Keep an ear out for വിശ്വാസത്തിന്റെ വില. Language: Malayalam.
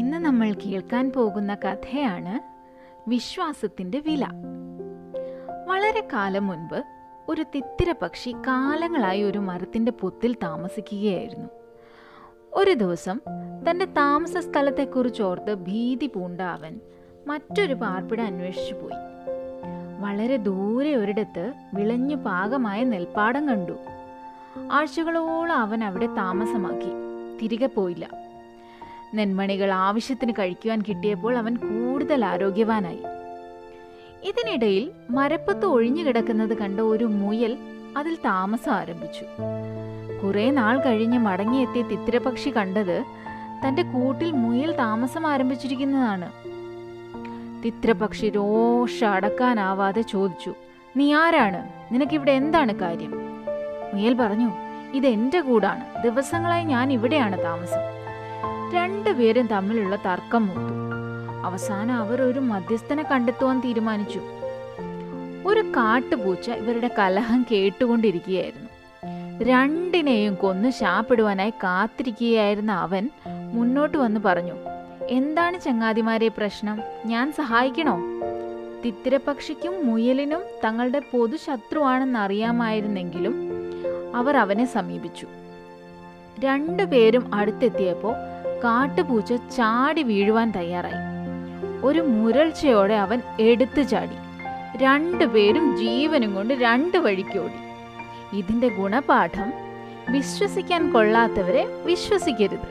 ഇന്ന് നമ്മൾ കേൾക്കാൻ പോകുന്ന കഥയാണ് വിശ്വാസത്തിന്റെ വില. വളരെ കാലം മുൻപ് ഒരു തിത്തിര പക്ഷി കാലങ്ങളായി ഒരു മരത്തിന്റെ പൊത്തിൽ താമസിക്കുകയായിരുന്നു. ഒരു ദിവസം തൻ്റെ താമസ സ്ഥലത്തെക്കുറിച്ചോർത്ത് ഭീതി പൂണ്ട അവൻ മറ്റൊരു പാർപ്പിട അന്വേഷിച്ചു പോയി. വളരെ ദൂരെ ഒരിടത്ത് വിളഞ്ഞു പാകമായ നെൽപ്പാടം കണ്ടു. ആഴ്ചകളോളം അവൻ അവിടെ താമസമാക്കി, തിരികെ പോയില്ല. നെന്മണികൾ ആവശ്യത്തിന് കഴിക്കുവാൻ കിട്ടിയപ്പോൾ അവൻ കൂടുതൽ ആരോഗ്യവാനായി. ഇതിനിടയിൽ മരപ്പത്ത് ഒഴിഞ്ഞു കിടക്കുന്നത് കണ്ട ഒരു മുയൽ അതിൽ താമസം ആരംഭിച്ചു. കുറെ നാൾ കഴിഞ്ഞ് മടങ്ങിയെത്തിയ തിത്തിരപക്ഷി കണ്ടത് തൻ്റെ കൂട്ടിൽ മുയൽ താമസം ആരംഭിച്ചിരിക്കുന്നതാണ്. തിത്തിരപക്ഷി രോഷം അടക്കാനാവാതെ ചോദിച്ചു, "നീ ആരാണ്? നിനക്കിവിടെ എന്താണ് കാര്യം?" മുയൽ പറഞ്ഞു, "ഇത് എൻ്റെ കൂടാണ്. ദിവസങ്ങളായി ഞാൻ ഇവിടെയാണ് താമസം." രണ്ടുപേരും തമ്മിലുള്ള തർക്കം മൂത്തു. അവസാനം അവർ ഒരു മധ്യസ്ഥനെ കണ്ടെത്തുവാൻ തീരുമാനിച്ചു. ഒരു കാട്ടുപൂച്ച ഇവരുടെ കലഹം കേട്ടുകൊണ്ടിരിക്കുകയായിരുന്നു. രണ്ടിനെയും കൊന്ന് ശാപ്പിടുവാനായി കാത്തിരിക്കുകയായിരുന്ന അവൻ മുന്നോട്ട് വന്ന് പറഞ്ഞു, "എന്താണ് ചങ്ങാതിമാരെ പ്രശ്നം? ഞാൻ സഹായിക്കണോ?" തിത്തിരപക്ഷിക്കും മുയലിനും തങ്ങളുടെ പൊതു ശത്രുവാണെന്നറിയാമായിരുന്നെങ്കിലും അവർ അവനെ സമീപിച്ചു. രണ്ടുപേരും അടുത്തെത്തിയപ്പോൾ കാട്ടുപൂച്ച ചാടി വീഴുവാൻ തയ്യാറായി. ഒരു മുരൾച്ചയോടെ അവൻ എടുത്തു ചാടി. രണ്ടുപേരും ജീവനും കൊണ്ട് രണ്ട് വഴിക്കോടി. ഇതിൻ്റെ ഗുണപാഠം: വിശ്വസിക്കാൻ കൊള്ളാത്തവരെ വിശ്വസിക്കരുത്.